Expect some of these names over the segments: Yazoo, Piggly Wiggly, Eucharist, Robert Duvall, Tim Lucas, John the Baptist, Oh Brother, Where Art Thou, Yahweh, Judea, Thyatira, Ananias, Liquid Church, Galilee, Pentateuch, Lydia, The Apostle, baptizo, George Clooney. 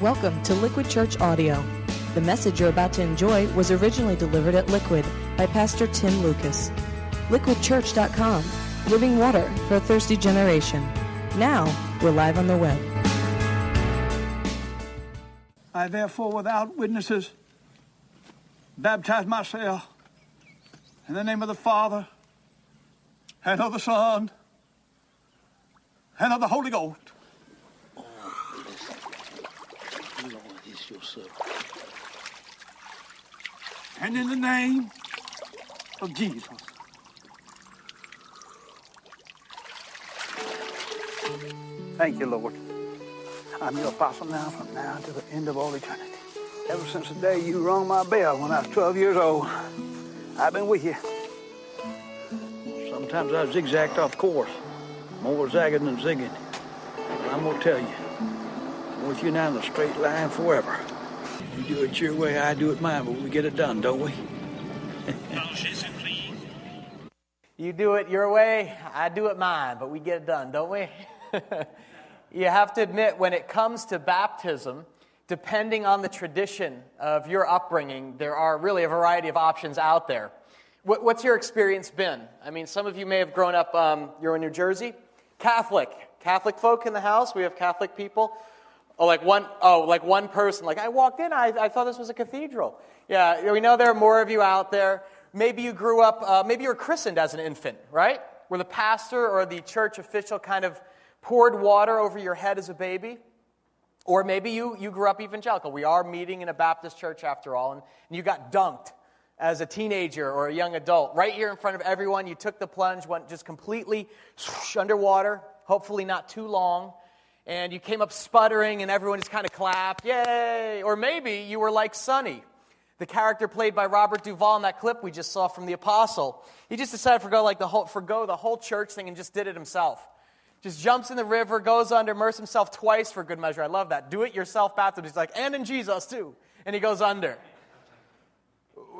Welcome to Liquid Church Audio. The message you're about to enjoy was originally delivered at Liquid by Pastor Tim Lucas. LiquidChurch.com, living water for a thirsty generation. Now, we're live on the web. I therefore, without witnesses, baptize myself in the name of the Father, and of the Son, and of the Holy Ghost. And in the name of Jesus. Thank you, Lord. I'm your apostle now, from now to the end of all eternity. Ever since the day you rung my bell when I was 12 years old, I've been with you. Sometimes I zigzagged off course, more zagging than zigging. But I'm going to tell you, I'm with you now in a straight line forever. You do it your way, I do it mine, but we get it done, don't we? You do it your way, I do it mine, but we get it done, don't we? You have to admit, when it comes to baptism, depending on the tradition of your upbringing, there are really a variety of options out there. What's your experience been? I mean, some of you may have grown up, you're in New Jersey, Catholic folk in the house. We have Catholic people. Like one person. Like, I walked in, I thought this was a cathedral. Yeah, we know there are more of you out there. Maybe you grew up, maybe you were christened as an infant, right? Where the pastor or the church official kind of poured water over your head as a baby. Or maybe you grew up evangelical. We are meeting in a Baptist church after all, and you got dunked as a teenager or a young adult. Right here in front of everyone, you took the plunge, went just completely underwater, hopefully not too long. And you came up sputtering, and everyone just kind of clapped, yay! Or maybe you were like Sonny, the character played by Robert Duvall in that clip we just saw from The Apostle. He just decided to forgo the whole church thing and just did it himself. Just jumps in the river, goes under, immerses himself twice for good measure. I love that. Do-it-yourself baptism. He's like, and in Jesus, too. And he goes under.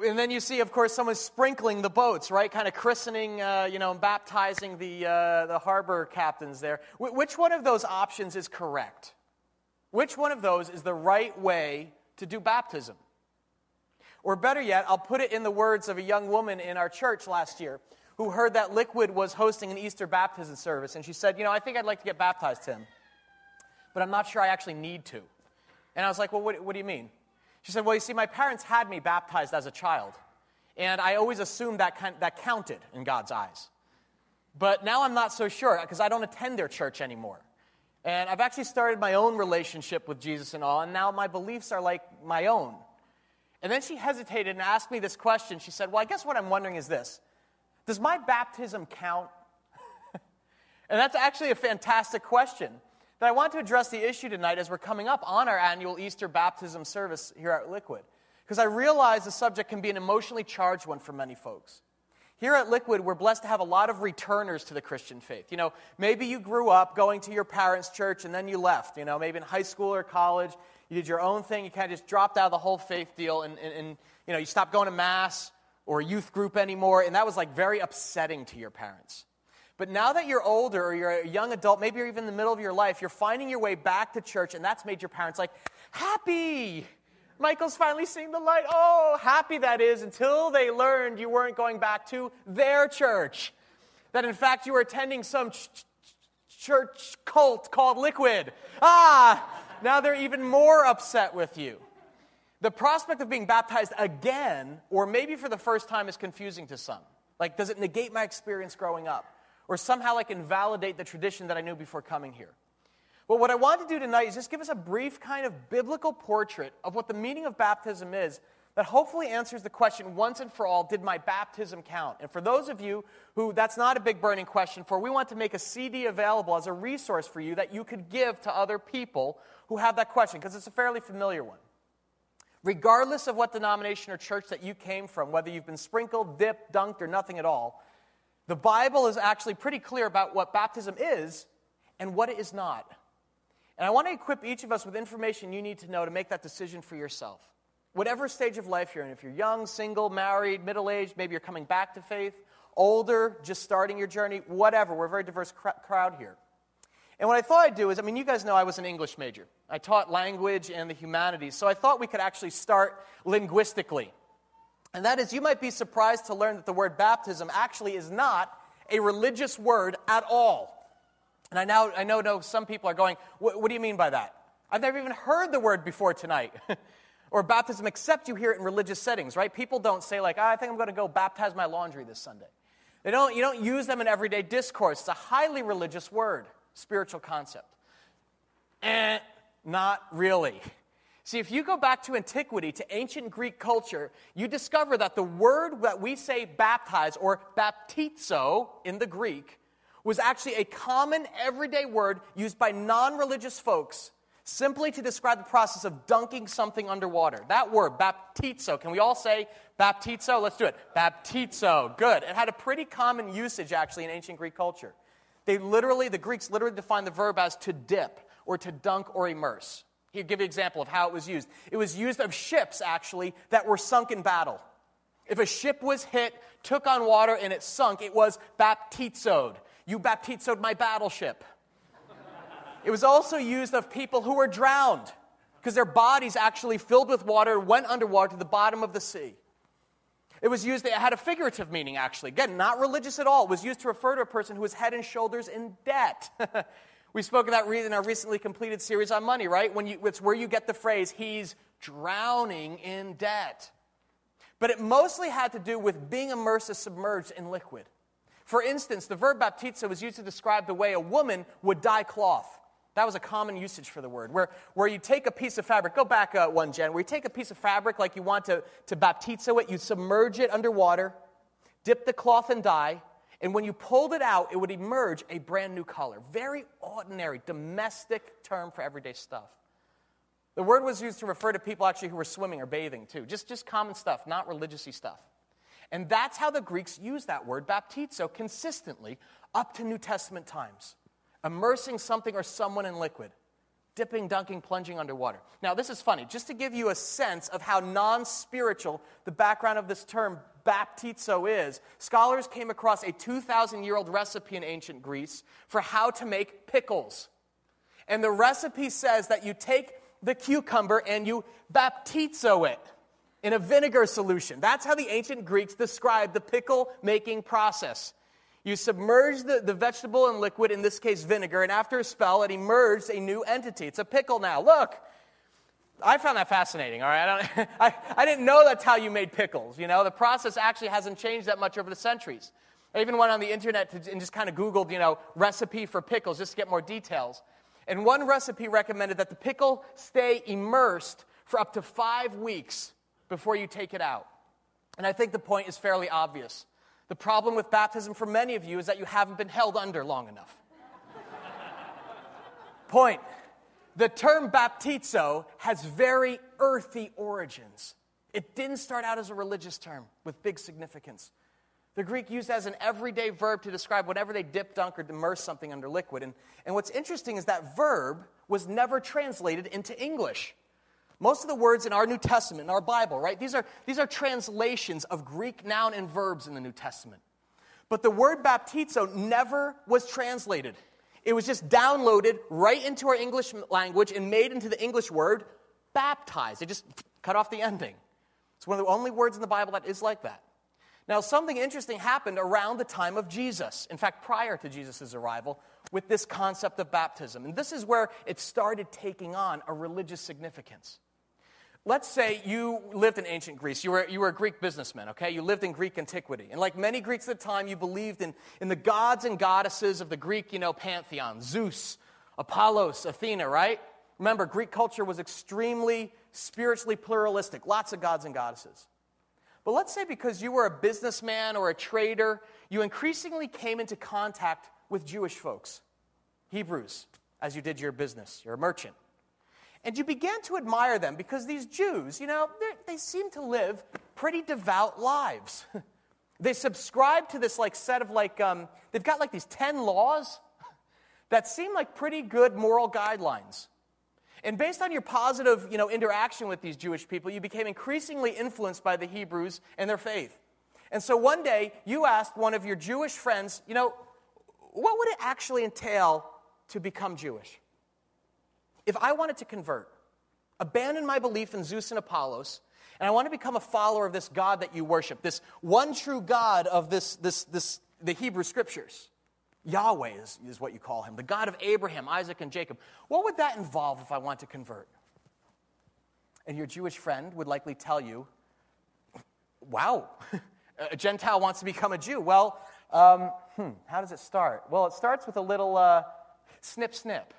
And then you see, of course, someone sprinkling the boats, right? Kind of christening, and baptizing the harbor captains there. Which one of those options is correct? Which one of those is the right way to do baptism? Or better yet, I'll put it in the words of a young woman in our church last year who heard that Liquid was hosting an Easter baptism service, and she said, I think I'd like to get baptized, Tim, but I'm not sure I actually need to. And I was like, well, what do you mean? She said, well, you see, my parents had me baptized as a child, and I always assumed that counted in God's eyes. But now I'm not so sure, because I don't attend their church anymore. And I've actually started my own relationship with Jesus and all, and now my beliefs are like my own. And then she hesitated and asked me this question. She said, well, I guess what I'm wondering is this. Does my baptism count? And that's actually a fantastic question that I want to address the issue tonight as we're coming up on our annual Easter baptism service here at Liquid, because I realize the subject can be an emotionally charged one for many folks. Here at Liquid, we're blessed to have a lot of returners to the Christian faith. Maybe you grew up going to your parents' church and then you left. Maybe in high school or college, you did your own thing. You kind of just dropped out of the whole faith deal and you stopped going to mass or youth group anymore, and that was like very upsetting to your parents. But now that you're older or you're a young adult, maybe you're even in the middle of your life, you're finding your way back to church, and that's made your parents like, happy! Michael's finally seeing the light. Oh, happy that is, until they learned you weren't going back to their church. That, in fact, you were attending some church cult called Liquid. Now they're even more upset with you. The prospect of being baptized again, or maybe for the first time, is confusing to some. Like, does it negate my experience growing up? Or somehow invalidate the tradition that I knew before coming here? Well, what I want to do tonight is just give us a brief kind of biblical portrait of what the meaning of baptism is that hopefully answers the question once and for all, did my baptism count? And for those of you who that's not a big burning question for, we want to make a CD available as a resource for you that you could give to other people who have that question, because it's a fairly familiar one. Regardless of what denomination or church that you came from, whether you've been sprinkled, dipped, dunked, or nothing at all, the Bible is actually pretty clear about what baptism is and what it is not. And I want to equip each of us with information you need to know to make that decision for yourself. Whatever stage of life you're in, if you're young, single, married, middle-aged, maybe you're coming back to faith, older, just starting your journey, whatever. We're a very diverse crowd here. And what I thought I'd do is, you guys know I was an English major. I taught language and the humanities, so I thought we could actually start linguistically. And that is, you might be surprised to learn that the word baptism actually is not a religious word at all. And I know some people are going, what do you mean by that? I've never even heard the word before tonight. Or baptism, except you hear it in religious settings, right? People don't say like, I think I'm going to go baptize my laundry this Sunday. You don't use them in everyday discourse. It's a highly religious word, spiritual concept. Not really. See, if you go back to antiquity, to ancient Greek culture, you discover that the word that we say baptize or baptizo in the Greek was actually a common everyday word used by non-religious folks simply to describe the process of dunking something underwater. That word, baptizo, can we all say baptizo? Let's do it. Baptizo, good. It had a pretty common usage, actually, in ancient Greek culture. The Greeks defined the verb as to dip or to dunk or immerse. Here, give you an example of how it was used. It was used of ships, actually, that were sunk in battle. If a ship was hit, took on water, and it sunk, it was baptizoed. You baptizoed my battleship. It was also used of people who were drowned because their bodies actually filled with water went underwater to the bottom of the sea. It had a figurative meaning, actually. Again, not religious at all. It was used to refer to a person who was head and shoulders in debt. We spoke of that in our recently completed series on money, right? It's where you get the phrase, he's drowning in debt. But it mostly had to do with being immersed or submerged in liquid. For instance, the verb baptizo was used to describe the way a woman would dye cloth. That was a common usage for the word, where you take a piece of fabric. Go back one, Jen. Where you take a piece of fabric like you want to baptizo it, you submerge it underwater, dip the cloth in dye, and when you pulled it out, it would emerge a brand new color. Very ordinary, domestic term for everyday stuff. The word was used to refer to people actually who were swimming or bathing too. Just common stuff, not religious-y stuff. And that's how the Greeks used that word baptizo consistently up to New Testament times. Immersing something or someone in liquid. Dipping, dunking, plunging underwater. Now, this is funny. Just to give you a sense of how non-spiritual the background of this term baptizo is, scholars came across a 2,000-year-old recipe in ancient Greece for how to make pickles. And the recipe says that you take the cucumber and you baptizo it in a vinegar solution. That's how the ancient Greeks described the pickle-making process. You submerge the vegetable in liquid, in this case vinegar, and after a spell, it emerged a new entity. It's a pickle now. Look, I found that fascinating, all right? I didn't know that's how you made pickles, The process actually hasn't changed that much over the centuries. I even went on the internet and just kind of Googled, recipe for pickles, just to get more details. And one recipe recommended that the pickle stay immersed for up to 5 weeks before you take it out. And I think the point is fairly obvious. The problem with baptism for many of you is that you haven't been held under long enough. Point. The term baptizo has very earthy origins. It didn't start out as a religious term with big significance. The Greek used it as an everyday verb to describe whenever they dip, dunk, or immerse something under liquid. And what's interesting is that verb was never translated into English. Most of the words in our New Testament, in our Bible, right? These are translations of Greek noun and verbs in the New Testament. But the word baptizo never was translated. It was just downloaded right into our English language and made into the English word baptize. They just cut off the ending. It's one of the only words in the Bible that is like that. Now, something interesting happened around the time of Jesus. In fact, prior to Jesus' arrival, with this concept of baptism. And this is where it started taking on a religious significance. Let's say you lived in ancient Greece. You were a Greek businessman, okay? You lived in Greek antiquity. And like many Greeks at the time, you believed in the gods and goddesses of the Greek, pantheon. Zeus, Apollos, Athena, right? Remember, Greek culture was extremely spiritually pluralistic. Lots of gods and goddesses. But let's say because you were a businessman or a trader, you increasingly came into contact with Jewish folks, Hebrews, as you did your business. You're a merchant. And you began to admire them because these Jews, they seem to live pretty devout lives. They subscribe to this they've got these 10 laws that seem like pretty good moral guidelines. And based on your positive, interaction with these Jewish people, you became increasingly influenced by the Hebrews and their faith. And so one day, you asked one of your Jewish friends, what would it actually entail to become Jewish. If I wanted to convert, abandon my belief in Zeus and Apollos, and I want to become a follower of this God that you worship, this one true God of this the Hebrew Scriptures, Yahweh is what you call him, the God of Abraham, Isaac, and Jacob. What would that involve if I want to convert? And your Jewish friend would likely tell you, wow, a Gentile wants to become a Jew. Well, how does it start? Well, it starts with a little snip, snip.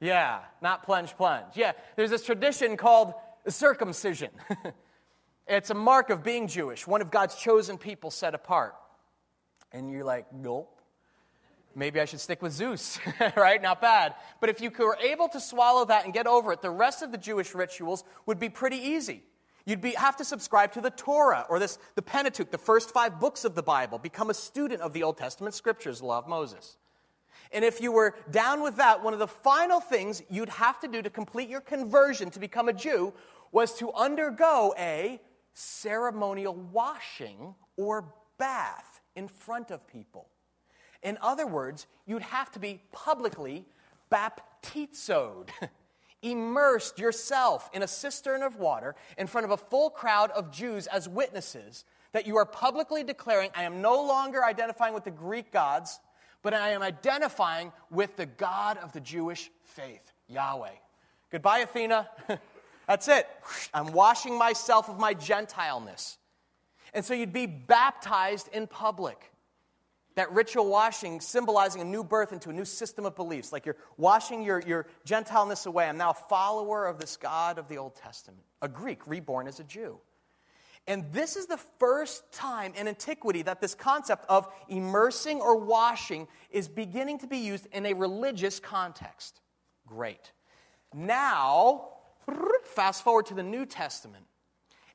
Yeah, not plunge, plunge. Yeah, there's this tradition called circumcision. It's a mark of being Jewish, one of God's chosen people set apart. And you're like, nope, maybe I should stick with Zeus, right? Not bad. But if you were able to swallow that and get over it, the rest of the Jewish rituals would be pretty easy. You'd have to subscribe to the Torah or the Pentateuch, the first 5 books of the Bible, become a student of the Old Testament Scriptures, law of Moses. And if you were down with that, one of the final things you'd have to do to complete your conversion to become a Jew was to undergo a ceremonial washing or bath in front of people. In other words, you'd have to be publicly baptizoed, immersed yourself in a cistern of water in front of a full crowd of Jews as witnesses that you are publicly declaring, I am no longer identifying with the Greek gods, but I am identifying with the God of the Jewish faith, Yahweh. Goodbye, Athena. That's it. I'm washing myself of my Gentileness. And so you'd be baptized in public. That ritual washing symbolizing a new birth into a new system of beliefs. Like you're washing your Gentileness away. I'm now a follower of this God of the Old Testament. A Greek reborn as a Jew. And this is the first time in antiquity that this concept of immersing or washing is beginning to be used in a religious context. Great. Now, fast forward to the New Testament.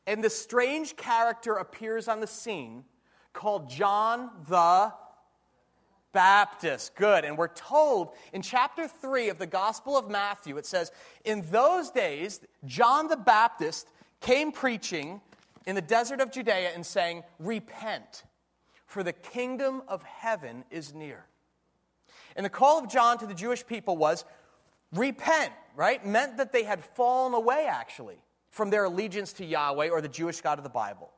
And this strange character appears on the scene called John the Baptist. Good. And we're told in chapter 3 of the Gospel of Matthew, it says, in those days, John the Baptist came preaching in the desert of Judea and saying, repent, for the kingdom of heaven is near. And the call of John to the Jewish people was, repent, right? Meant that they had fallen away, actually, from their allegiance to Yahweh or the Jewish God of the Bible.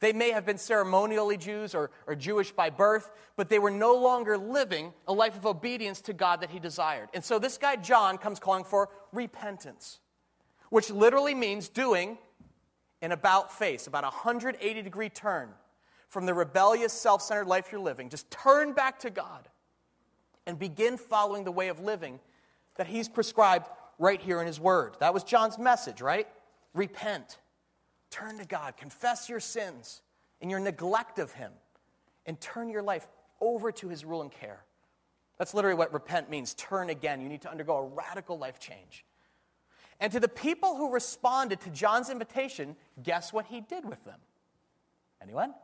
They may have been ceremonially Jews or Jewish by birth, but they were no longer living a life of obedience to God that he desired. And so this guy, John, comes calling for repentance, which literally means doing an about face, about a 180-degree turn from the rebellious, self-centered life you're living. Just turn back to God and begin following the way of living that he's prescribed right here in his word. That was John's message, right? Repent. Turn to God, confess your sins and your neglect of him, and turn your life over to his rule and care. That's literally what repent means, turn again. You need to undergo a radical life change. And to the people who responded to John's invitation, guess what he did with them? Anyone?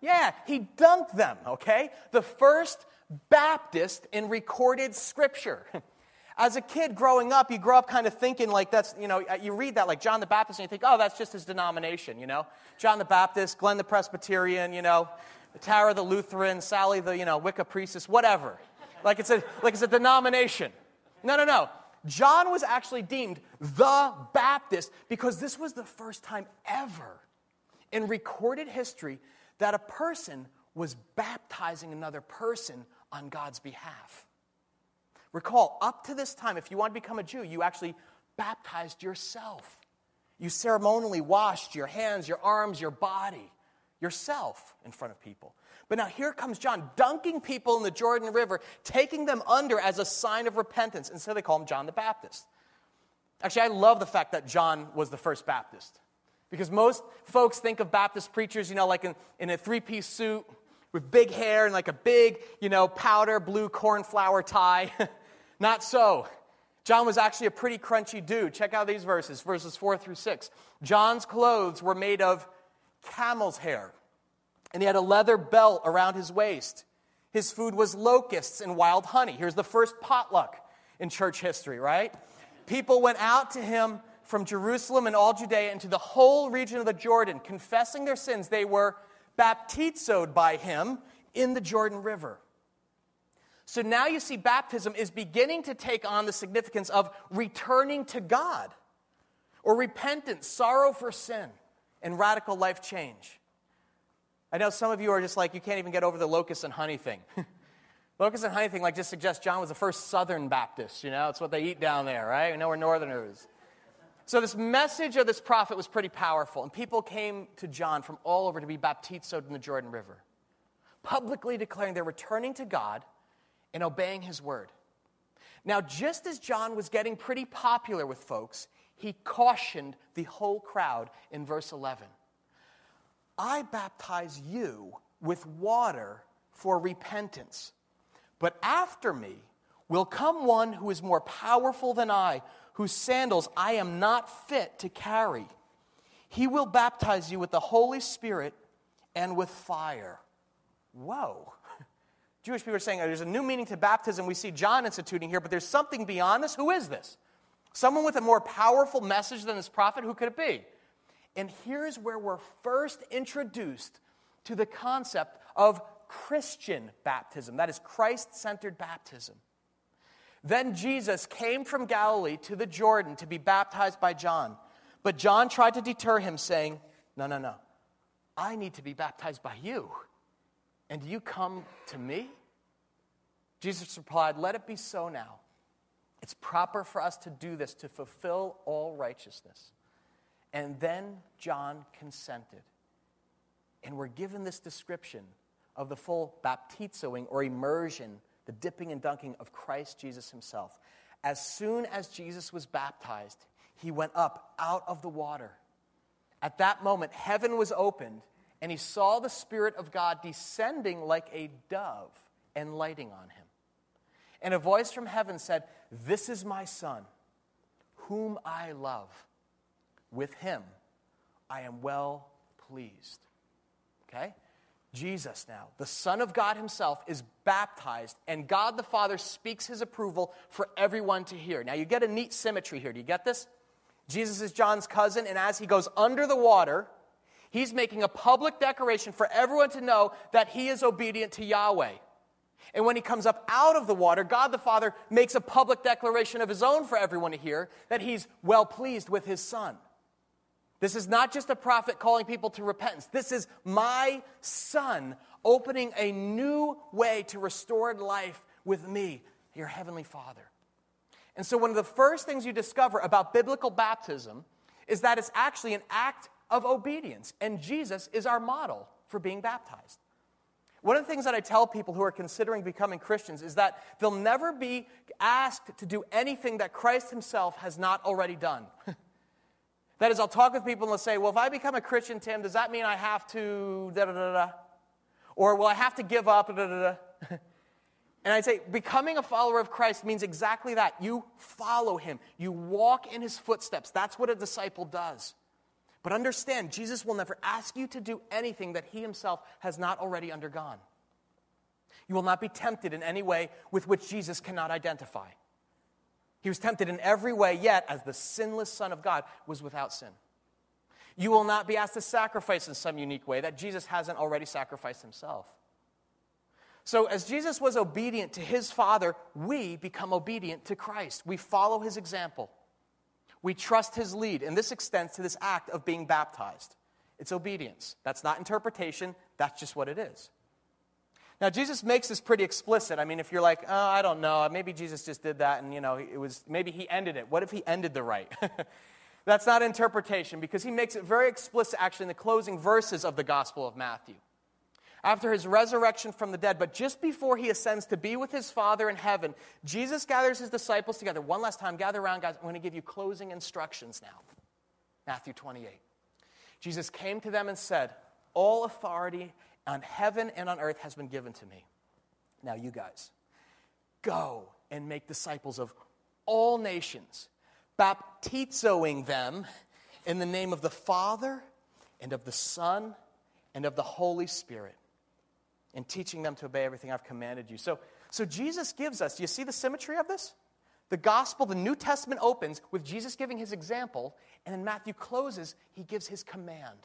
Yeah, he dunked them, okay? The first Baptist in recorded Scripture. As a kid growing up, you grow up kind of thinking like that's, you know, you read that like John the Baptist and you think, oh, that's just his denomination, you know. John the Baptist, Glenn the Presbyterian, you know, Tara the Lutheran, Sally the, you know, Wicca priestess, whatever. Like it's a denomination. No. John was actually deemed the Baptist because this was the first time ever in recorded history that a person was baptizing another person on God's behalf. Recall, up to this time, if you want to become a Jew, you actually baptized yourself. You ceremonially washed your hands, your arms, your body, yourself in front of people. But now here comes John, dunking people in the Jordan River, taking them under as a sign of repentance. And so they call him John the Baptist. Actually, I love the fact that John was the first Baptist. Because most folks think of Baptist preachers, you know, like in a three-piece suit with big hair and like a big, you know, powder blue cornflower tie. Not so. John was actually a pretty crunchy dude. Check out these verses, verses 4-6. John's clothes were made of camel's hair, and he had a leather belt around his waist. His food was locusts and wild honey. Here's the first potluck in church history, right? People went out to him from Jerusalem and all Judea into the whole region of the Jordan, confessing their sins. They were baptizoed by him in the Jordan River. So now you see baptism is beginning to take on the significance of returning to God, or repentance, sorrow for sin, and radical life change. I know some of you are just like, you can't even get over the locusts and honey thing. Locusts and honey thing, like, just suggests John was the first Southern Baptist, you know? It's what they eat down there, right? We know we're Northerners. So this message of this prophet was pretty powerful, and people came to John from all over to be baptizoed in the Jordan River, publicly declaring they're returning to God and obeying his word. Now, just as John was getting pretty popular with folks, he cautioned the whole crowd in verse 11. I baptize you with water for repentance, but after me will come one who is more powerful than I, whose sandals I am not fit to carry. He will baptize you with the Holy Spirit and with fire. Whoa. Jewish people are saying, oh, there's a new meaning to baptism we see John instituting here, but there's something beyond this. Who is this? Someone with a more powerful message than this prophet? Who could it be? And here's where we're first introduced to the concept of Christian baptism. That is Christ-centered baptism. Then Jesus came from Galilee to the Jordan to be baptized by John. But John tried to deter him, saying, No. I need to be baptized by you, and you come to me? Jesus replied, let it be so now. It's proper for us to do this, to fulfill all righteousness. And then John consented. And we're given this description of the full baptizoing or immersion, the dipping and dunking of Christ Jesus himself. As soon as Jesus was baptized, he went up out of the water. At that moment, heaven was opened, and he saw the Spirit of God descending like a dove and lighting on him. And a voice from heaven said, this is my Son, whom I love. With him, I am well pleased. Okay? Jesus now, the Son of God himself, is baptized, and God the Father speaks his approval for everyone to hear. Now, you get a neat symmetry here. Do you get this? Jesus is John's cousin, and as he goes under the water, he's making a public declaration for everyone to know that he is obedient to Yahweh. And when he comes up out of the water, God the Father makes a public declaration of his own for everyone to hear that he's well pleased with his Son. This is not just a prophet calling people to repentance. This is my Son opening a new way to restored life with me, your Heavenly Father. And so one of the first things you discover about biblical baptism is that it's actually an act of obedience, and Jesus is our model for being baptized. One of the things that I tell people who are considering becoming Christians is that they'll never be asked to do anything that Christ himself has not already done. That is, I'll talk with people and they'll say, well, if I become a Christian, Tim, does that mean I have to da-da-da-da? Or will I have to give up da-da-da-da? And I say, becoming a follower of Christ means exactly that. You follow him. You walk in his footsteps. That's what a disciple does. But understand, Jesus will never ask you to do anything that he himself has not already undergone. You will not be tempted in any way with which Jesus cannot identify. He was tempted in every way, yet, as the sinless Son of God, was without sin. You will not be asked to sacrifice in some unique way that Jesus hasn't already sacrificed himself. So as Jesus was obedient to his Father, we become obedient to Christ. We follow his example. We trust his lead, and this extends to this act of being baptized. It's obedience. That's not interpretation. That's just what it is. Now, Jesus makes this pretty explicit. I mean, if you're like, oh, I don't know, maybe Jesus just did that, and, you know, it was maybe he ended it. What if he ended the rite? That's not interpretation, because he makes it very explicit, actually, in the closing verses of the Gospel of Matthew. After his resurrection from the dead, but just before he ascends to be with his Father in heaven, Jesus gathers his disciples together. One last time, gather around, guys. I'm going to give you closing instructions now. Matthew 28. Jesus came to them and said, all authority on heaven and on earth has been given to me. Now you guys, go and make disciples of all nations, baptizoing them in the name of the Father and of the Son and of the Holy Spirit, and teaching them to obey everything I've commanded you. So Jesus gives us, do you see the symmetry of this? The gospel, the New Testament opens with Jesus giving his example, and then Matthew closes, he gives his command.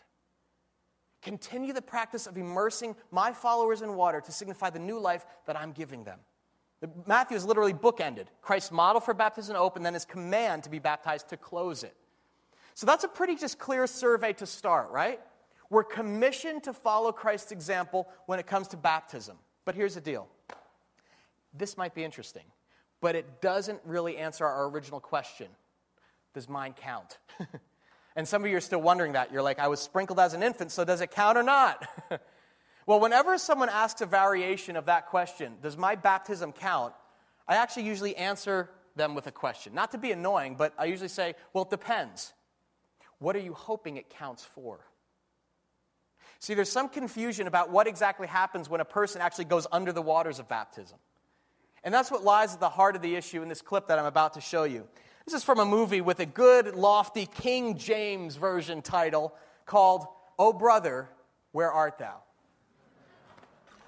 Continue the practice of immersing my followers in water to signify the new life that I'm giving them. Matthew is literally bookended. Christ's model for baptism to open, then his command to be baptized to close it. So that's a pretty just clear survey to start, right? We're commissioned to follow Christ's example when it comes to baptism. But here's the deal. This might be interesting, but it doesn't really answer our original question. Does mine count? And some of you are still wondering that. You're like, I was sprinkled as an infant, so does it count or not? Well, whenever someone asks a variation of that question, does my baptism count? I actually usually answer them with a question. Not to be annoying, but I usually say, well, it depends. What are you hoping it counts for? See, there's some confusion about what exactly happens when a person actually goes under the waters of baptism. And that's what lies at the heart of the issue in this clip that I'm about to show you. This is from a movie with a good, lofty King James Version title called Oh Brother, Where Art Thou?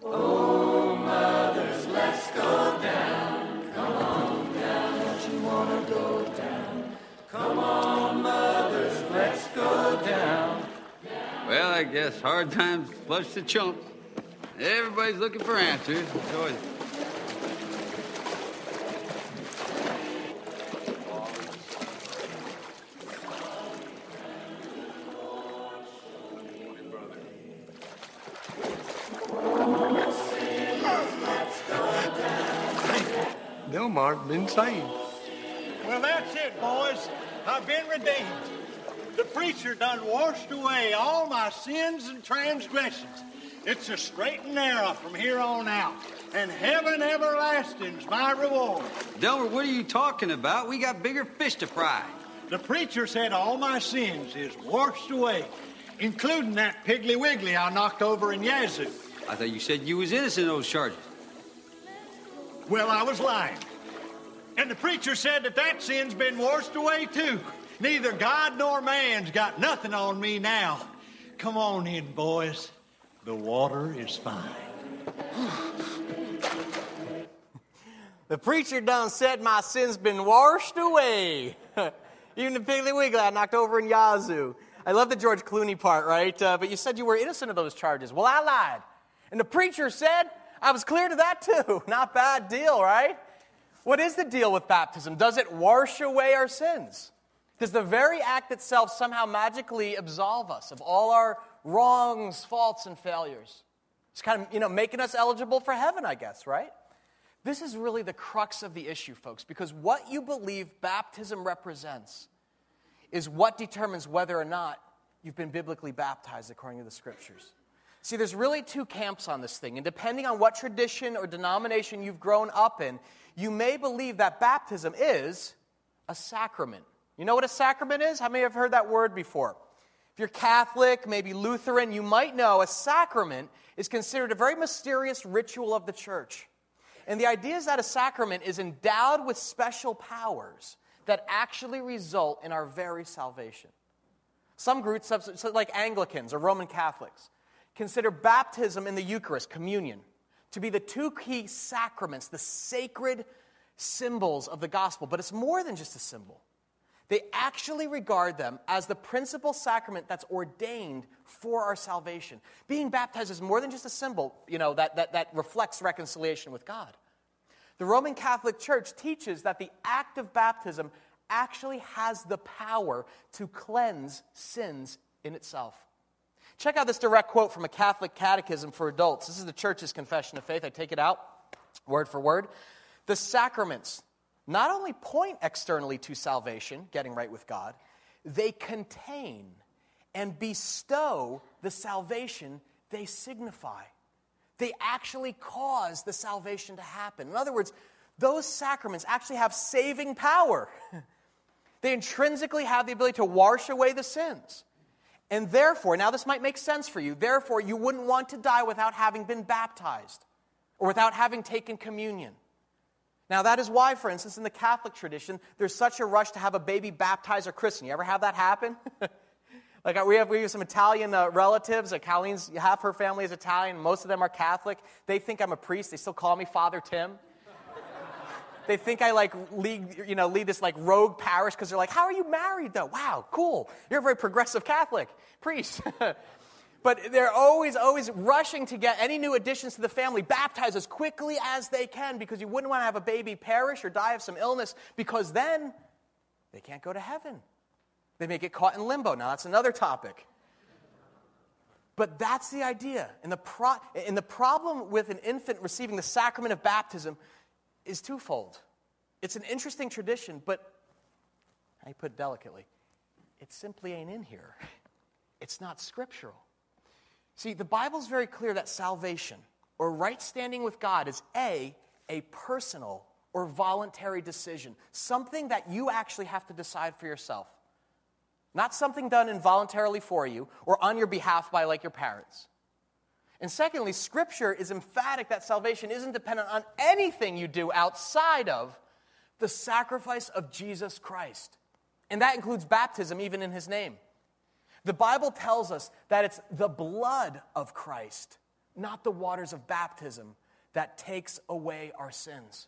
Oh, mothers, let's go down. Come on down, don't you want to go down? Come on, mothers, let's go down. Well, I guess hard times flush the chumps. Everybody's looking for answers. Enjoy. Mark, been saved. Well, that's it, boys. I've been redeemed. The preacher done washed away all my sins and transgressions. It's a straight and narrow from here on out, and heaven everlasting's my reward. Delbert, what are you talking about? We got bigger fish to fry. The preacher said all my sins is washed away, including that Piggly Wiggly I knocked over in Yazoo. I thought you said you was innocent of those charges. Well, I was lying. And the preacher said that that sin's been washed away, too. Neither God nor man's got nothing on me now. Come on in, boys. The water is fine. The preacher done said my sin's been washed away. Even the Piggly Wiggly I knocked over in Yazoo. I love the George Clooney part, right? But you said you were innocent of those charges. Well, I lied. And the preacher said I was cleared of that, too. Not bad deal, right? What is the deal with baptism? Does it wash away our sins? Does the very act itself somehow magically absolve us of all our wrongs, faults, and failures? It's kind of, making us eligible for heaven, I guess, right? This is really the crux of the issue, folks, because what you believe baptism represents is what determines whether or not you've been biblically baptized according to the Scriptures. See, there's really two camps on this thing, and depending on what tradition or denomination you've grown up in, you may believe that baptism is a sacrament. You know what a sacrament is? How many have heard that word before? If you're Catholic, maybe Lutheran, you might know a sacrament is considered a very mysterious ritual of the church. And the idea is that a sacrament is endowed with special powers that actually result in our very salvation. Some groups, like Anglicans or Roman Catholics, consider baptism and the Eucharist, communion, to be the two key sacraments, the sacred symbols of the gospel. But it's more than just a symbol. They actually regard them as the principal sacrament that's ordained for our salvation. Being baptized is more than just a symbol, that reflects reconciliation with God. The Roman Catholic Church teaches that the act of baptism actually has the power to cleanse sins in itself. Check out this direct quote from a Catholic catechism for adults. This is the church's confession of faith. I take it out word for word. The sacraments not only point externally to salvation, getting right with God, they contain and bestow the salvation they signify. They actually cause the salvation to happen. In other words, those sacraments actually have saving power. They intrinsically have the ability to wash away the sins. And therefore, now this might make sense for you, therefore you wouldn't want to die without having been baptized or without having taken communion. Now that is why, for instance, in the Catholic tradition, there's such a rush to have a baby baptized or christened. You ever have that happen? Like we have some Italian relatives. Like Colleen's, half her family is Italian. Most of them are Catholic. They think I'm a priest. They still call me Father Tim. They think I lead this rogue parish because they're like, how are you married though? Wow, cool. You're a very progressive Catholic priest. But they're always rushing to get any new additions to the family baptized as quickly as they can, because you wouldn't want to have a baby perish or die of some illness, because then they can't go to heaven. They may get caught in limbo. Now, that's another topic. But that's the idea. And the problem with an infant receiving the sacrament of baptism is twofold. It's an interesting tradition, but, I put it delicately, it simply ain't in here. It's not scriptural. See, the Bible's very clear that salvation, or right standing with God, is a personal or voluntary decision, something that you actually have to decide for yourself. Not something done involuntarily for you or on your behalf by, like, your parents. And secondly, Scripture is emphatic that salvation isn't dependent on anything you do outside of the sacrifice of Jesus Christ. And that includes baptism, even in his name. The Bible tells us that it's the blood of Christ, not the waters of baptism, that takes away our sins.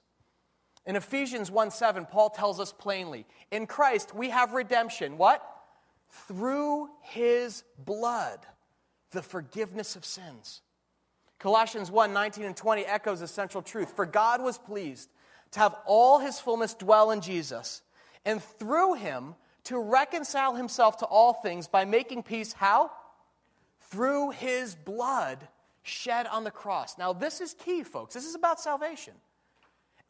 In Ephesians 1:7, Paul tells us plainly, in Christ we have redemption, what? Through his blood, the forgiveness of sins. Colossians 1:19 and 20 echoes the central truth. For God was pleased to have all his fullness dwell in Jesus, and through him to reconcile himself to all things by making peace, how? Through his blood shed on the cross. Now, this is key, folks. This is about salvation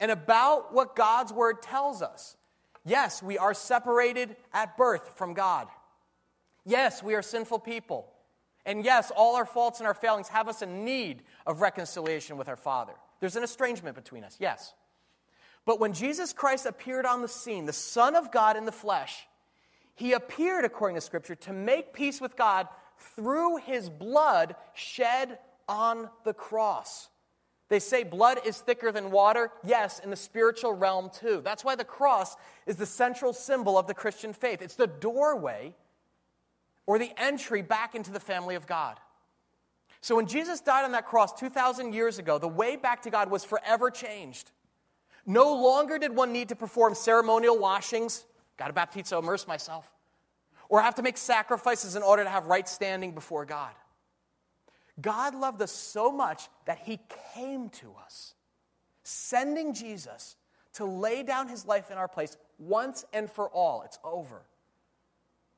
and about what God's word tells us. Yes, we are separated at birth from God. Yes, we are sinful people. And yes, all our faults and our failings have us in need of reconciliation with our Father. There's an estrangement between us, yes. But when Jesus Christ appeared on the scene, the Son of God in the flesh, he appeared, according to Scripture, to make peace with God through his blood shed on the cross. They say blood is thicker than water. Yes, in the spiritual realm too. That's why the cross is the central symbol of the Christian faith. It's the doorway or the entry back into the family of God. So when Jesus died on that cross 2,000 years ago, the way back to God was forever changed. No longer did one need to perform ceremonial washings. Got to baptizo, immerse myself. Or have to make sacrifices in order to have right standing before God. God loved us so much that he came to us, sending Jesus to lay down his life in our place once and for all. It's over.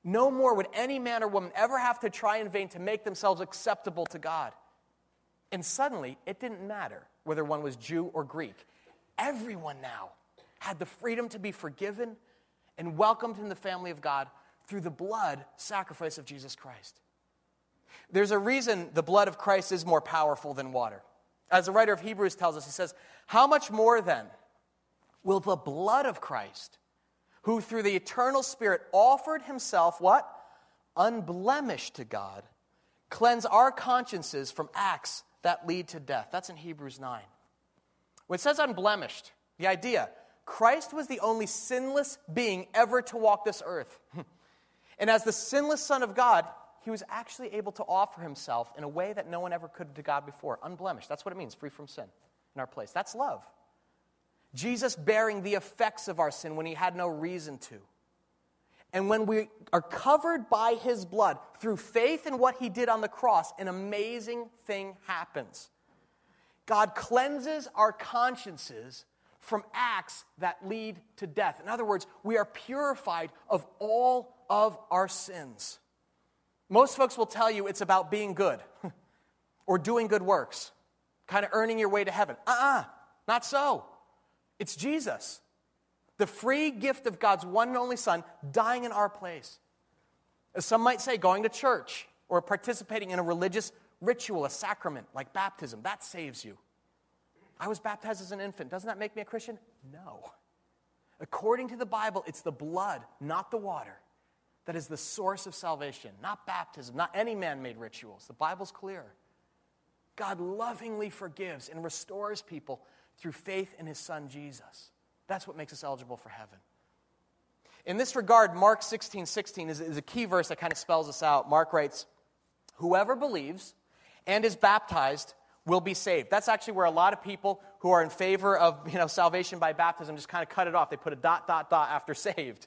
No more would any man or woman ever have to try in vain to make themselves acceptable to God. And suddenly, it didn't matter whether one was Jew or Greek. Everyone now had the freedom to be forgiven and welcomed in the family of God through the blood sacrifice of Jesus Christ. There's a reason the blood of Christ is more powerful than water. As the writer of Hebrews tells us, he says, how much more then will the blood of Christ, who through the eternal Spirit offered himself, what? Unblemished to God, cleanse our consciences from acts that lead to death. That's in Hebrews 9. When it says unblemished, the idea, Christ was the only sinless being ever to walk this earth. And as the sinless Son of God, he was actually able to offer himself in a way that no one ever could to God before. Unblemished, that's what it means, free from sin in our place. That's love. Jesus bearing the effects of our sin when he had no reason to. And when we are covered by his blood, through faith in what he did on the cross, an amazing thing happens. God cleanses our consciences from acts that lead to death. In other words, we are purified of all of our sins. Most folks will tell you it's about being good or doing good works, kind of earning your way to heaven. Not so. It's Jesus, the free gift of God's one and only Son, dying in our place. As some might say, going to church or participating in a religious ritual, a sacrament like baptism, that saves you. I was baptized as an infant. Doesn't that make me a Christian? No. According to the Bible, it's the blood, not the water, that is the source of salvation, not baptism, not any man-made rituals. The Bible's clear. God lovingly forgives and restores people through faith in his Son, Jesus. That's what makes us eligible for heaven. In this regard, Mark 16:16 is a key verse that kind of spells this out. Mark writes, whoever believes and is baptized will be saved. That's actually where a lot of people who are in favor of, salvation by baptism just kind of cut it off. They put a ... after saved.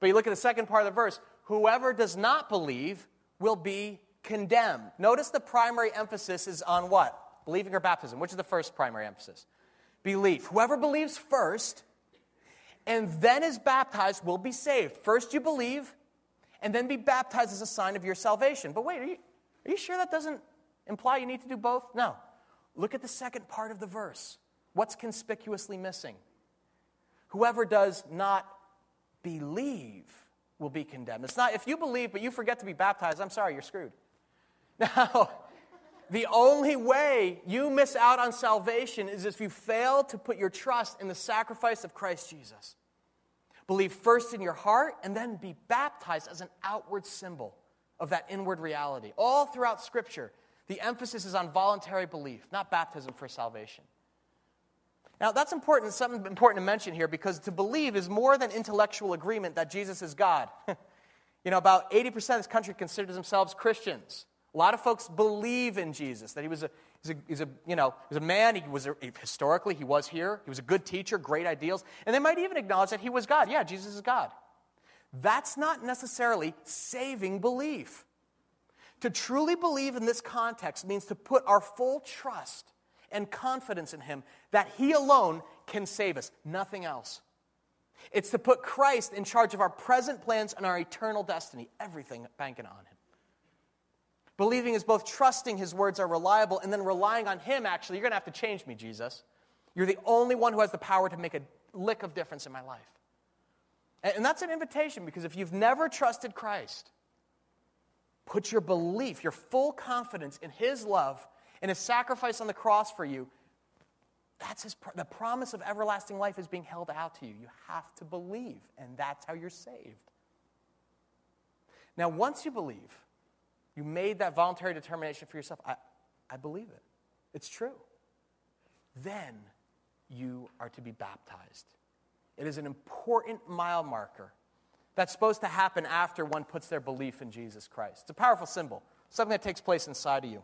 But you look at the second part of the verse, whoever does not believe will be condemn. Notice the primary emphasis is on what? Believing or baptism. Which is the first primary emphasis? Belief. Whoever believes first and then is baptized will be saved. First you believe and then be baptized as a sign of your salvation. But wait, are you sure that doesn't imply you need to do both? No. Look at the second part of the verse. What's conspicuously missing? Whoever does not believe will be condemned. It's not if you believe but you forget to be baptized, I'm sorry, you're screwed. Now, the only way you miss out on salvation is if you fail to put your trust in the sacrifice of Christ Jesus. Believe first in your heart and then be baptized as an outward symbol of that inward reality. All throughout Scripture, the emphasis is on voluntary belief, not baptism for salvation. Now, that's important, something important to mention here, because to believe is more than intellectual agreement that Jesus is God. About 80% of this country considers themselves Christians. A lot of folks believe in Jesus, that he was a man, historically he was here, he was a good teacher, great ideals, and they might even acknowledge that he was God. Yeah, Jesus is God. That's not necessarily saving belief. To truly believe in this context means to put our full trust and confidence in him that he alone can save us, nothing else. It's to put Christ in charge of our present plans and our eternal destiny, everything banking on him. Believing is both trusting his words are reliable and then relying on him, actually. You're going to have to change me, Jesus. You're the only one who has the power to make a lick of difference in my life. And that's an invitation, because if you've never trusted Christ, put your belief, your full confidence in his love and his sacrifice on the cross for you. That's the promise of everlasting life is being held out to you. You have to believe, and that's how you're saved. Now, once you believe, you made that voluntary determination for yourself. I believe it. It's true. Then you are to be baptized. It is an important mile marker that's supposed to happen after one puts their belief in Jesus Christ. It's a powerful symbol, something that takes place inside of you.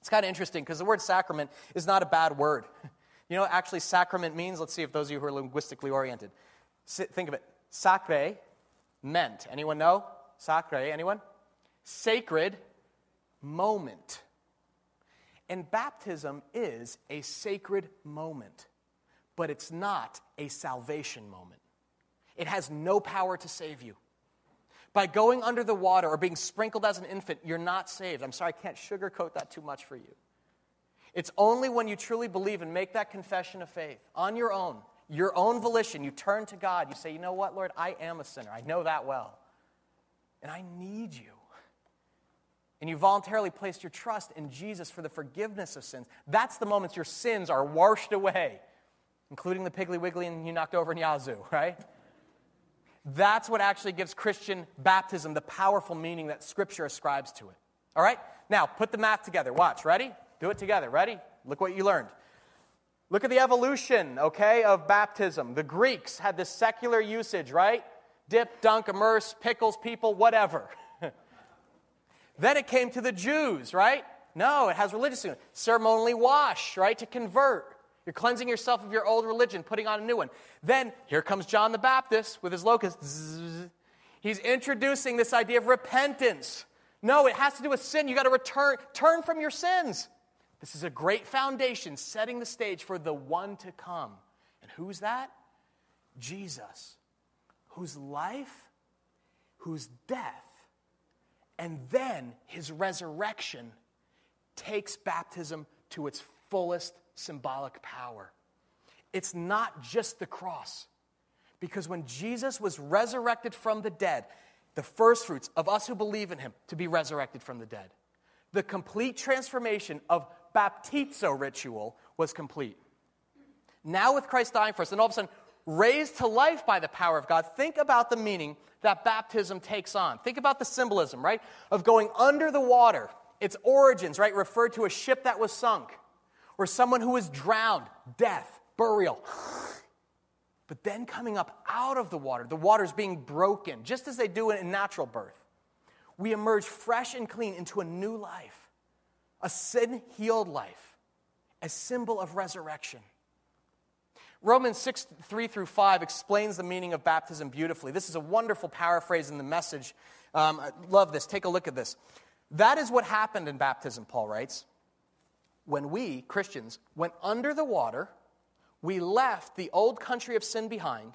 It's kind of interesting because the word sacrament is not a bad word. Actually sacrament means, let's see if those of you who are linguistically oriented, think of it, sacre meant. Anyone know? Sacre, anyone? Sacred moment. And baptism is a sacred moment, but it's not a salvation moment. It has no power to save you. By going under the water or being sprinkled as an infant, you're not saved. I'm sorry, I can't sugarcoat that too much for you. It's only when you truly believe and make that confession of faith on your own volition, you turn to God, you say, you know what, Lord, I am a sinner. I know that well. And I need you. And you voluntarily placed your trust in Jesus for the forgiveness of sins. That's the moment your sins are washed away, including the Piggly Wiggly and you knocked over in Yazoo, right? That's what actually gives Christian baptism the powerful meaning that Scripture ascribes to it. All right? Now, put the math together. Watch. Ready? Do it together. Ready? Look what you learned. Look at the evolution, okay, of baptism. The Greeks had this secular usage, right? Dip, dunk, immerse, pickles, people, whatever. Then it came to the Jews, right? No, it has religious things. Ceremonially wash, right, to convert. You're cleansing yourself of your old religion, putting on a new one. Then here comes John the Baptist with his locusts. He's introducing this idea of repentance. No, it has to do with sin. You've got to turn from your sins. This is a great foundation, setting the stage for the one to come. And who's that? Jesus, whose life, whose death, and then his resurrection takes baptism to its fullest symbolic power. It's not just the cross, because when Jesus was resurrected from the dead, the first fruits of us who believe in him to be resurrected from the dead, the complete transformation of baptizo ritual was complete. Now with Christ dying for us, and all of a sudden raised to life by the power of God, think about the meaning that baptism takes on. Think about the symbolism, right, of going under the water. Its origins, right, referred to a ship that was sunk or someone who was drowned, death, burial. But then coming up out of the water's being broken, just as they do in natural birth. We emerge fresh and clean into a new life, a sin-healed life, a symbol of resurrection. Romans 6:3-5 explains the meaning of baptism beautifully. This is a wonderful paraphrase in the Message. I love this. Take a look at this. That is what happened in baptism, Paul writes. When we, Christians, went under the water, we left the old country of sin behind,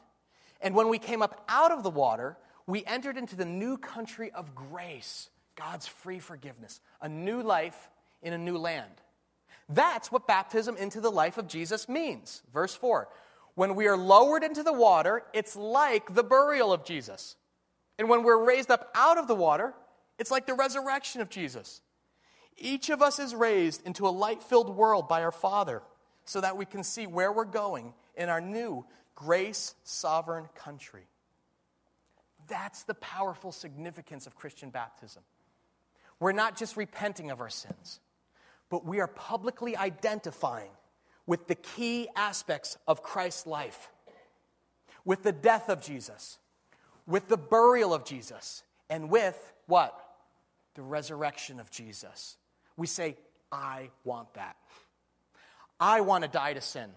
and when we came up out of the water, we entered into the new country of grace, God's free forgiveness, a new life in a new land. That's what baptism into the life of Jesus means. Verse 4, when we are lowered into the water, it's like the burial of Jesus. And when we're raised up out of the water, it's like the resurrection of Jesus. Each of us is raised into a light-filled world by our Father so that we can see where we're going in our new grace-sovereign country. That's the powerful significance of Christian baptism. We're not just repenting of our sins, but we are publicly identifying with the key aspects of Christ's life, with the death of Jesus, with the burial of Jesus, and with what? The resurrection of Jesus. We say, I want that. I want to die to sin.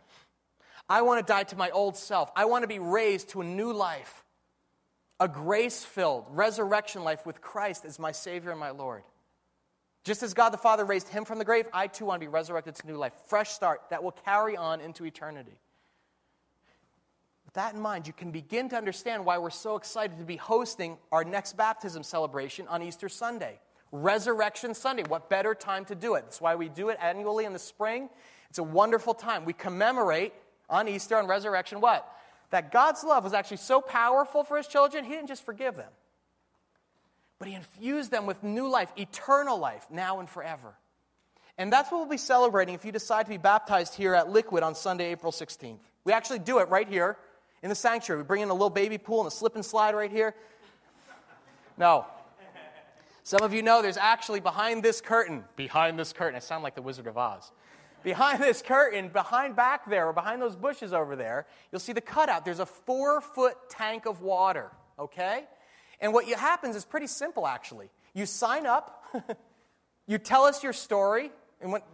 I want to die to my old self. I want to be raised to a new life, a grace-filled resurrection life with Christ as my Savior and my Lord. Just as God the Father raised him from the grave, I too want to be resurrected to new life. Fresh start that will carry on into eternity. With that in mind, you can begin to understand why we're so excited to be hosting our next baptism celebration on Easter Sunday. Resurrection Sunday. What better time to do it? That's why we do it annually in the spring. It's a wonderful time. We commemorate on Easter, on resurrection, what? That God's love was actually so powerful for his children, he didn't just forgive them, but he infused them with new life, eternal life, now and forever. And that's what we'll be celebrating if you decide to be baptized here at Liquid on Sunday, April 16th. We actually do it right here in the sanctuary. We bring in a little baby pool and a slip and slide right here. No. Some of you know there's actually behind this curtain, I sound like the Wizard of Oz. Behind this curtain, behind back there, or behind those bushes over there, you'll see the cutout. There's a 4-foot tank of water, okay? And what happens is pretty simple, actually. You sign up, you tell us your story, and what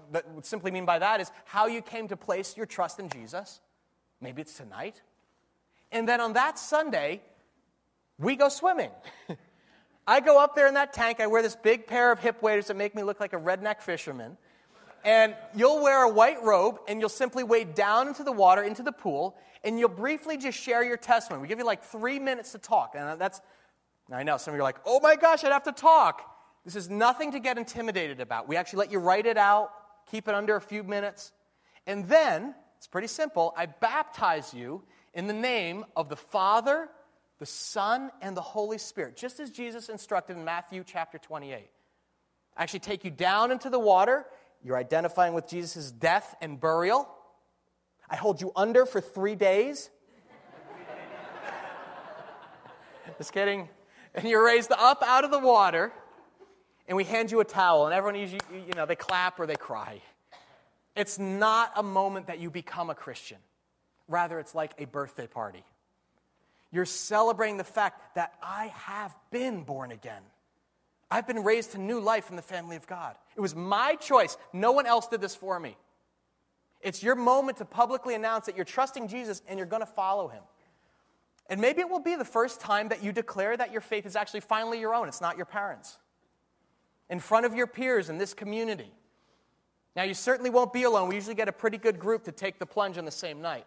simply mean by that is how you came to place your trust in Jesus. Maybe it's tonight. And then on that Sunday, we go swimming. I go up there in that tank, I wear this big pair of hip waders that make me look like a redneck fisherman, and you'll wear a white robe, and you'll simply wade down into the water, into the pool, and you'll briefly just share your testimony. We give you like 3 minutes to talk, and that's... Now, I know, some of you are like, oh my gosh, I'd have to talk. This is nothing to get intimidated about. We actually let you write it out, keep it under a few minutes. And then, it's pretty simple, I baptize you in the name of the Father, the Son, and the Holy Spirit, just as Jesus instructed in Matthew chapter 28. I actually take you down into the water. You're identifying with Jesus' death and burial. I hold you under for 3 days. Just kidding. And you're raised up out of the water, and we hand you a towel, and everyone usually, they clap or they cry. It's not a moment that you become a Christian. Rather, it's like a birthday party. You're celebrating the fact that I have been born again. I've been raised to new life in the family of God. It was my choice. No one else did this for me. It's your moment to publicly announce that you're trusting Jesus and you're going to follow him. And maybe it will be the first time that you declare that your faith is actually finally your own. It's not your parents. In front of your peers in this community. Now, you certainly won't be alone. We usually get a pretty good group to take the plunge on the same night.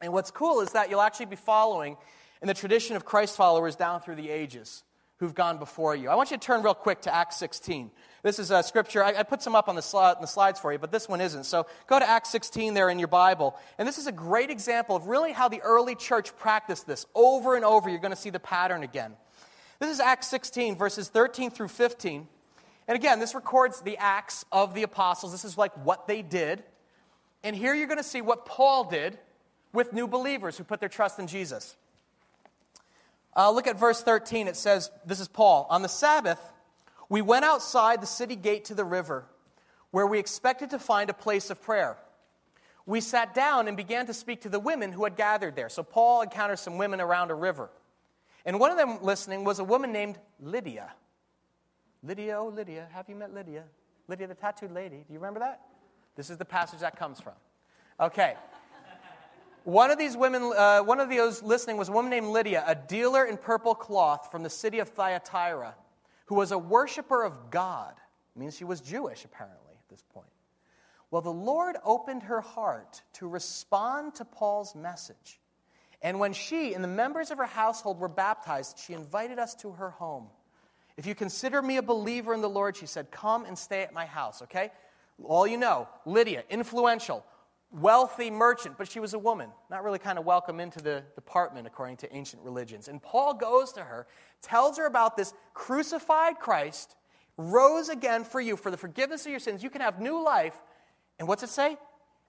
And what's cool is that you'll actually be following in the tradition of Christ followers down through the ages who've gone before you. I want you to turn real quick to Acts 16. This is a scripture. I put some up on the slides for you, but this one isn't. So go to Acts 16 there in your Bible. And this is a great example of really how the early church practiced this. Over and over, you're going to see the pattern again. This is Acts 16, verses 13 through 15. And again, this records the acts of the apostles. This is like what they did. And here you're going to see what Paul did with new believers who put their trust in Jesus. Look at verse 13. It says, this is Paul. On the Sabbath, we went outside the city gate to the river, where we expected to find a place of prayer. We sat down and began to speak to the women who had gathered there. So Paul encounters some women around a river. And one of them listening was a woman named Lydia. Lydia, oh Lydia, have you met Lydia? Lydia the tattooed lady. Do you remember that? This is the passage that comes from. Okay. One of those listening was a woman named Lydia, a dealer in purple cloth from the city of Thyatira, who was a worshiper of God. It means she was Jewish, apparently, at this point. Well, the Lord opened her heart to respond to Paul's message. And when she and the members of her household were baptized, she invited us to her home. If you consider me a believer in the Lord, she said, come and stay at my house, okay? All you know, Lydia, influential, wealthy merchant, but she was a woman, not really kind of welcome into the department according to ancient religions. And Paul goes to her, tells her about this crucified Christ, rose again for you, for the forgiveness of your sins. You can have new life. And what's it say?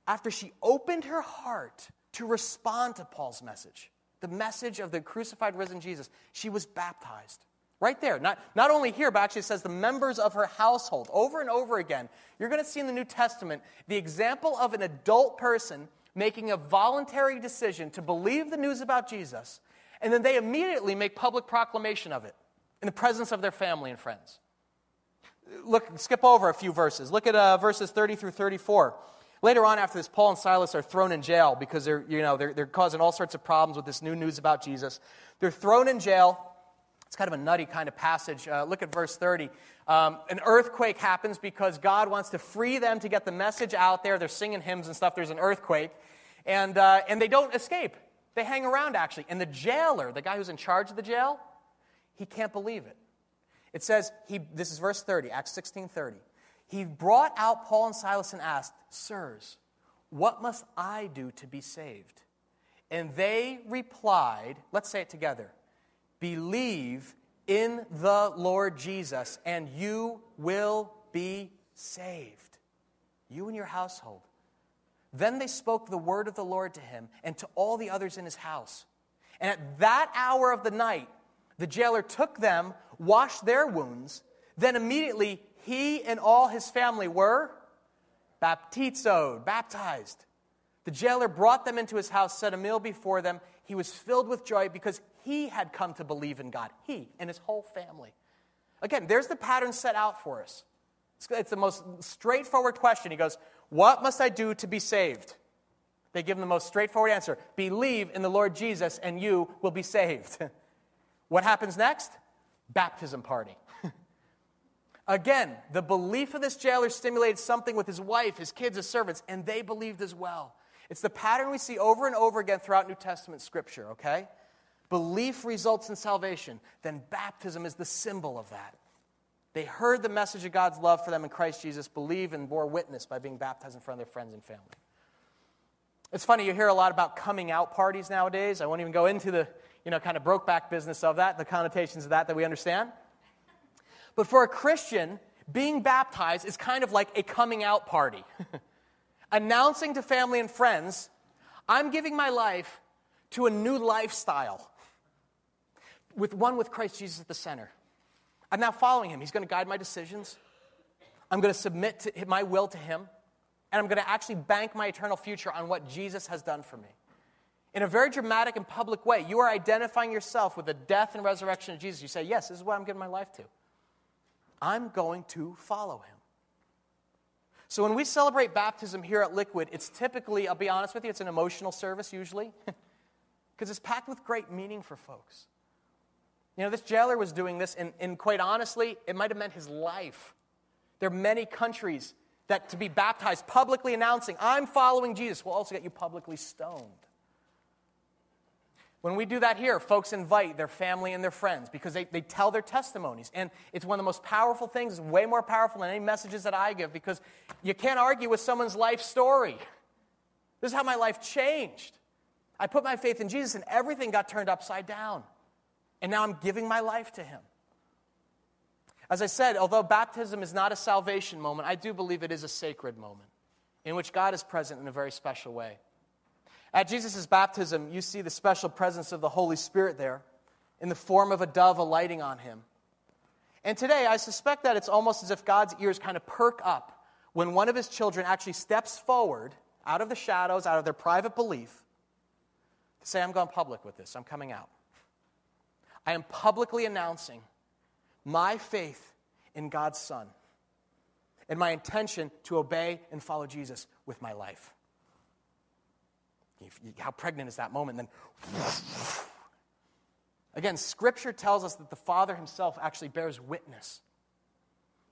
After she opened her heart to respond to Paul's message, the message of the crucified, risen Jesus, she was baptized. Right there. Not only here, but actually it says the members of her household. Over and over again, you're going to see in the New Testament the example of an adult person making a voluntary decision to believe the news about Jesus, and then they immediately make public proclamation of it in the presence of their family and friends. Look, skip over a few verses. Look at verses 30 through 34. Later on after this, Paul and Silas are thrown in jail because they're causing all sorts of problems with this new news about Jesus. They're thrown in jail. It's kind of a nutty kind of passage. Look at verse 30. An earthquake happens because God wants to free them to get the message out there. They're singing hymns and stuff. There's an earthquake. And they don't escape. They hang around, actually. And the jailer, the guy who's in charge of the jail, he can't believe it. It says, this is verse 30, Acts 16:30. He brought out Paul and Silas and asked, sirs, what must I do to be saved? And they replied, let's say it together. Believe in the Lord Jesus, and you will be saved, you and your household. Then they spoke the word of the Lord to him and to all the others in his house. And at that hour of the night, the jailer took them, washed their wounds. Then immediately he and all his family were baptizoed, baptized. The jailer brought them into his house, set a meal before them. He was filled with joy because he had come to believe in God, he and his whole family. Again, there's the pattern set out for us. It's the most straightforward question. He goes, what must I do to be saved? They give him the most straightforward answer. Believe in the Lord Jesus and you will be saved. What happens next? Baptism party. Again, the belief of this jailer stimulated something with his wife, his kids, his servants, and they believed as well. It's the pattern we see over and over again throughout New Testament Scripture, okay? Belief results in salvation. Then baptism is the symbol of that. They heard the message of God's love for them in Christ Jesus, believe and bore witness by being baptized in front of their friends and family. It's funny, you hear a lot about coming out parties nowadays. I won't even go into the, kind of broke-back business of that, the connotations of that we understand. But for a Christian, being baptized is kind of like a coming out party. Announcing to family and friends, I'm giving my life to a new lifestyle, with Christ Jesus at the center. I'm now following him. He's going to guide my decisions. I'm going to submit my will to him, and I'm going to actually bank my eternal future on what Jesus has done for me. In a very dramatic and public way, you are identifying yourself with the death and resurrection of Jesus. You say, yes, this is what I'm giving my life to. I'm going to follow him. So when we celebrate baptism here at Liquid, it's typically, I'll be honest with you, it's an emotional service usually, because it's packed with great meaning for folks. This jailer was doing this, and quite honestly, it might have meant his life. There are many countries that to be baptized, publicly announcing, I'm following Jesus, will also get you publicly stoned. When we do that here, folks invite their family and their friends because they tell their testimonies. And it's one of the most powerful things. It's way more powerful than any messages that I give because you can't argue with someone's life story. This is how my life changed. I put my faith in Jesus and everything got turned upside down. And now I'm giving my life to him. As I said, although baptism is not a salvation moment, I do believe it is a sacred moment in which God is present in a very special way. At Jesus' baptism, you see the special presence of the Holy Spirit there in the form of a dove alighting on him. And today, I suspect that it's almost as if God's ears kind of perk up when one of his children actually steps forward out of the shadows, out of their private belief, to say, I'm going public with this. I'm coming out. I am publicly announcing my faith in God's Son and my intention to obey and follow Jesus with my life. How pregnant is that moment? And then Again, Scripture tells us that the Father himself actually bears witness.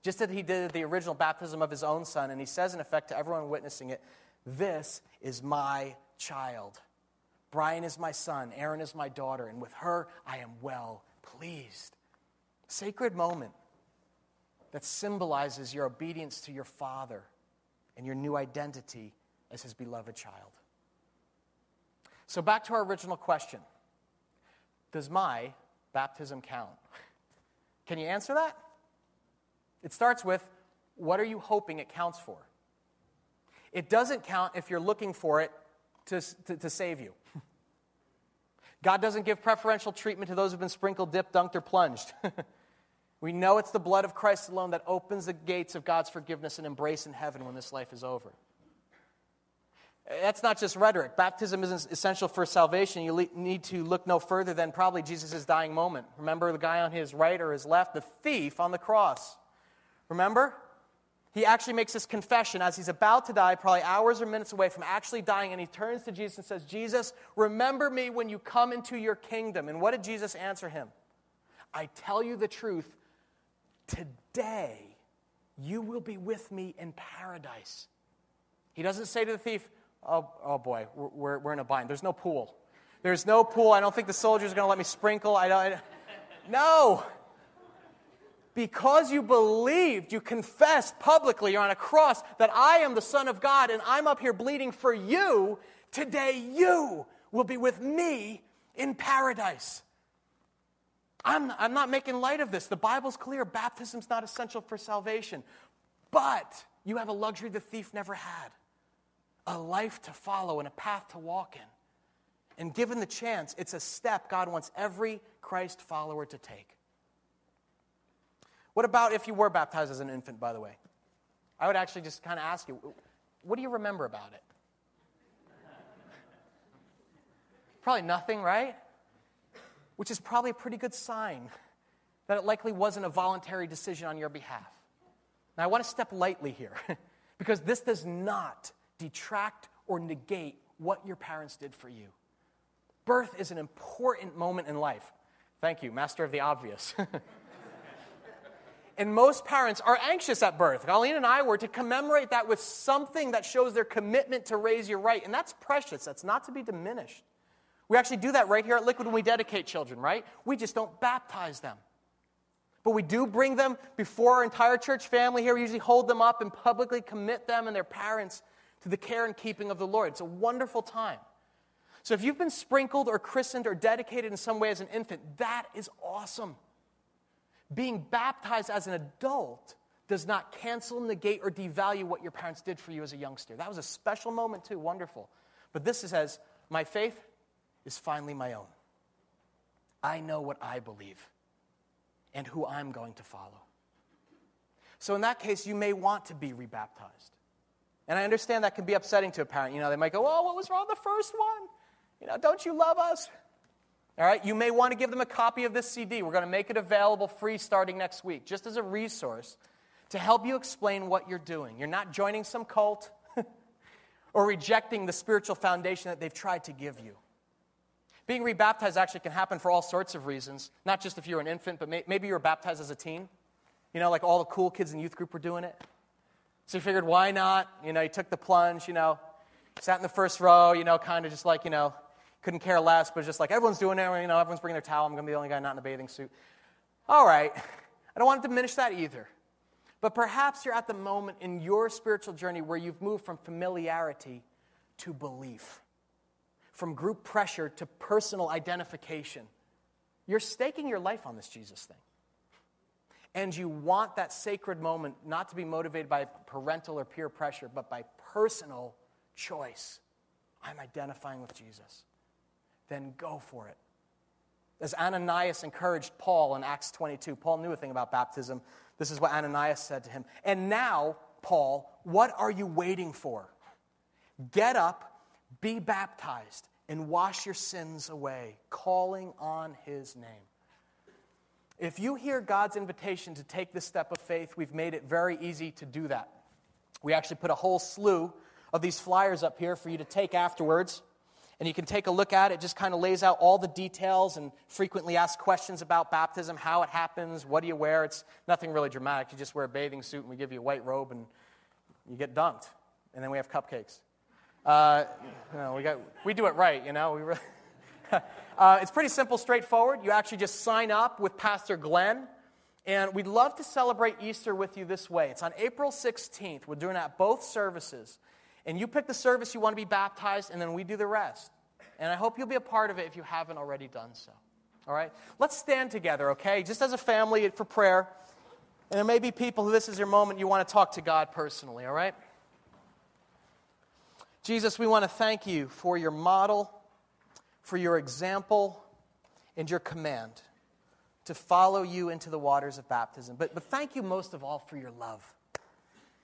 Just as he did the original baptism of his own son, and he says, in effect, to everyone witnessing it, "This is my child. Brian is my son. Aaron is my daughter. And with her, I am well pleased." Sacred moment that symbolizes your obedience to your Father and your new identity as his beloved child. So back to our original question. Does my baptism count? Can you answer that? It starts with, what are you hoping it counts for? It doesn't count if you're looking for it to save you. God doesn't give preferential treatment to those who've been sprinkled, dipped, dunked, or plunged. We know it's the blood of Christ alone that opens the gates of God's forgiveness and embrace in heaven when this life is over. That's not just rhetoric. Baptism isn't essential for salvation. You need to look no further than probably Jesus' dying moment. Remember the guy on his right or his left, the thief on the cross. Remember? He actually makes this confession as he's about to die, probably hours or minutes away from actually dying, and he turns to Jesus and says, "Jesus, remember me when you come into your kingdom." And what did Jesus answer him? "I tell you the truth, today you will be with me in paradise." He doesn't say to the thief, oh boy, we're in a bind. There's no pool. There's no pool. I don't think the soldiers are going to let me sprinkle. No. Because you believed, you confessed publicly, you're on a cross, that I am the Son of God and I'm up here bleeding for you, today you will be with me in paradise. I'm not making light of this. The Bible's clear. Baptism's not essential for salvation. But you have a luxury the thief never had. A life to follow and a path to walk in. And given the chance, it's a step God wants every Christ follower to take. What about if you were baptized as an infant, by the way? I would actually just kind of ask you, what do you remember about it? Probably nothing, right? Which is probably a pretty good sign that it likely wasn't a voluntary decision on your behalf. Now, I want to step lightly here because this does not detract or negate what your parents did for you. Birth is an important moment in life. Thank you, master of the obvious. And most parents are anxious at birth. Colleen and I were to commemorate that with something that shows their commitment to raise you right. And that's precious. That's not to be diminished. We actually do that right here at Liquid when we dedicate children, right? We just don't baptize them. But we do bring them before our entire church family here. We usually hold them up and publicly commit them and their parents to the care and keeping of the Lord. It's a wonderful time. So if you've been sprinkled or christened or dedicated in some way as an infant, that is awesome. Being baptized as an adult does not cancel, negate, or devalue what your parents did for you as a youngster. That was a special moment too, wonderful. But this says, my faith is finally my own. I know what I believe and who I'm going to follow. So in that case, you may want to be rebaptized. And I understand that can be upsetting to a parent. You know, they might go, "Oh, what was wrong with the first one? You know, don't you love us?" All right, you may want to give them a copy of this CD. We're going to make it available free starting next week, just as a resource to help you explain what you're doing. You're not joining some cult or rejecting the spiritual foundation that they've tried to give you. Being rebaptized actually can happen for all sorts of reasons, not just if you're an infant, but maybe you were baptized as a teen. You know, like all the cool kids in youth group were doing it. So you figured, why not? You know, you took the plunge, you know, sat in the first row, you know, kind of just like, you know, couldn't care less, but just like, everyone's doing it, you know, everyone's bringing their towel, I'm going to be the only guy not in a bathing suit. All right, I don't want to diminish that either. But perhaps you're at the moment in your spiritual journey where you've moved from familiarity to belief, from group pressure to personal identification. You're staking your life on this Jesus thing. And you want that sacred moment not to be motivated by parental or peer pressure, but by personal choice. I'm identifying with Jesus. Then go for it. As Ananias encouraged Paul in Acts 22, Paul knew a thing about baptism. This is what Ananias said to him. "And now, Paul, what are you waiting for? Get up, be baptized, and wash your sins away," calling on his name. If you hear God's invitation to take this step of faith, we've made it very easy to do that. We actually put a whole slew of these flyers up here for you to take afterwards. and you can take a look at it. It just kind of lays out all the details and frequently asked questions about baptism, how it happens, what do you wear. It's nothing really dramatic. You just wear a bathing suit, and we give you a white robe, and you get dunked. And then we have cupcakes. We do it right, you know. We really it's pretty simple, straightforward. You actually just sign up with Pastor Glenn. And we'd love to celebrate Easter with you this way. It's on April 16th. We're doing it at both services. And you pick the service you want to be baptized, and then we do the rest. And I hope you'll be a part of it if you haven't already done so. All right? Let's stand together, okay? Just as a family for prayer. And there may be people who this is your moment you want to talk to God personally, all right? Jesus, we want to thank you for your model, for your example, and your command to follow you into the waters of baptism. But thank you most of all for your love,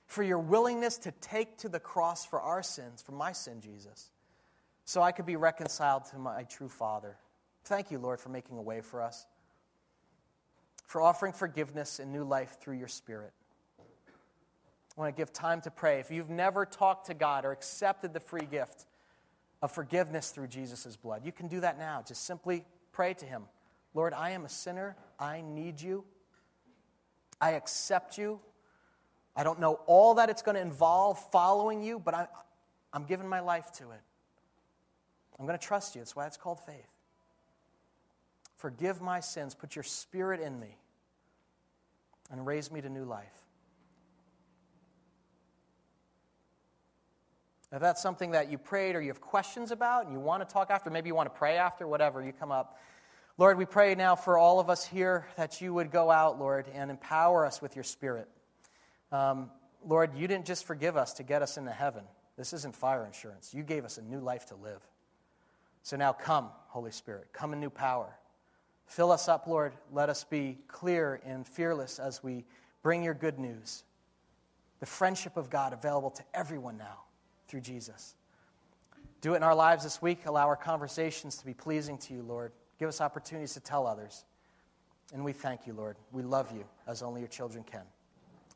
for your willingness to take to the cross for our sins, for my sin, Jesus, so I could be reconciled to my true Father. Thank you, Lord, for making a way for us, for offering forgiveness and new life through your Spirit. I want to give time to pray. If you've never talked to God or accepted the free gift of forgiveness through Jesus' blood, you can do that now. Just simply pray to him. Lord, I am a sinner. I need you. I accept you. I don't know all that it's going to involve following you, but I'm giving my life to it. I'm going to trust you. That's why it's called faith. Forgive my sins. Put your Spirit in me and raise me to new life. If that's something that you prayed or you have questions about and you want to talk after, maybe you want to pray after, whatever, you come up. Lord, we pray now for all of us here that you would go out, Lord, and empower us with your Spirit. Lord, you didn't just forgive us to get us into heaven. This isn't fire insurance. You gave us a new life to live. So now come, Holy Spirit, come in new power. Fill us up, Lord. Let us be clear and fearless as we bring your good news. The friendship of God available to everyone now through Jesus. Do it in our lives this week. Allow our conversations to be pleasing to you, Lord. Give us opportunities to tell others. And we thank you, Lord. We love you as only your children can.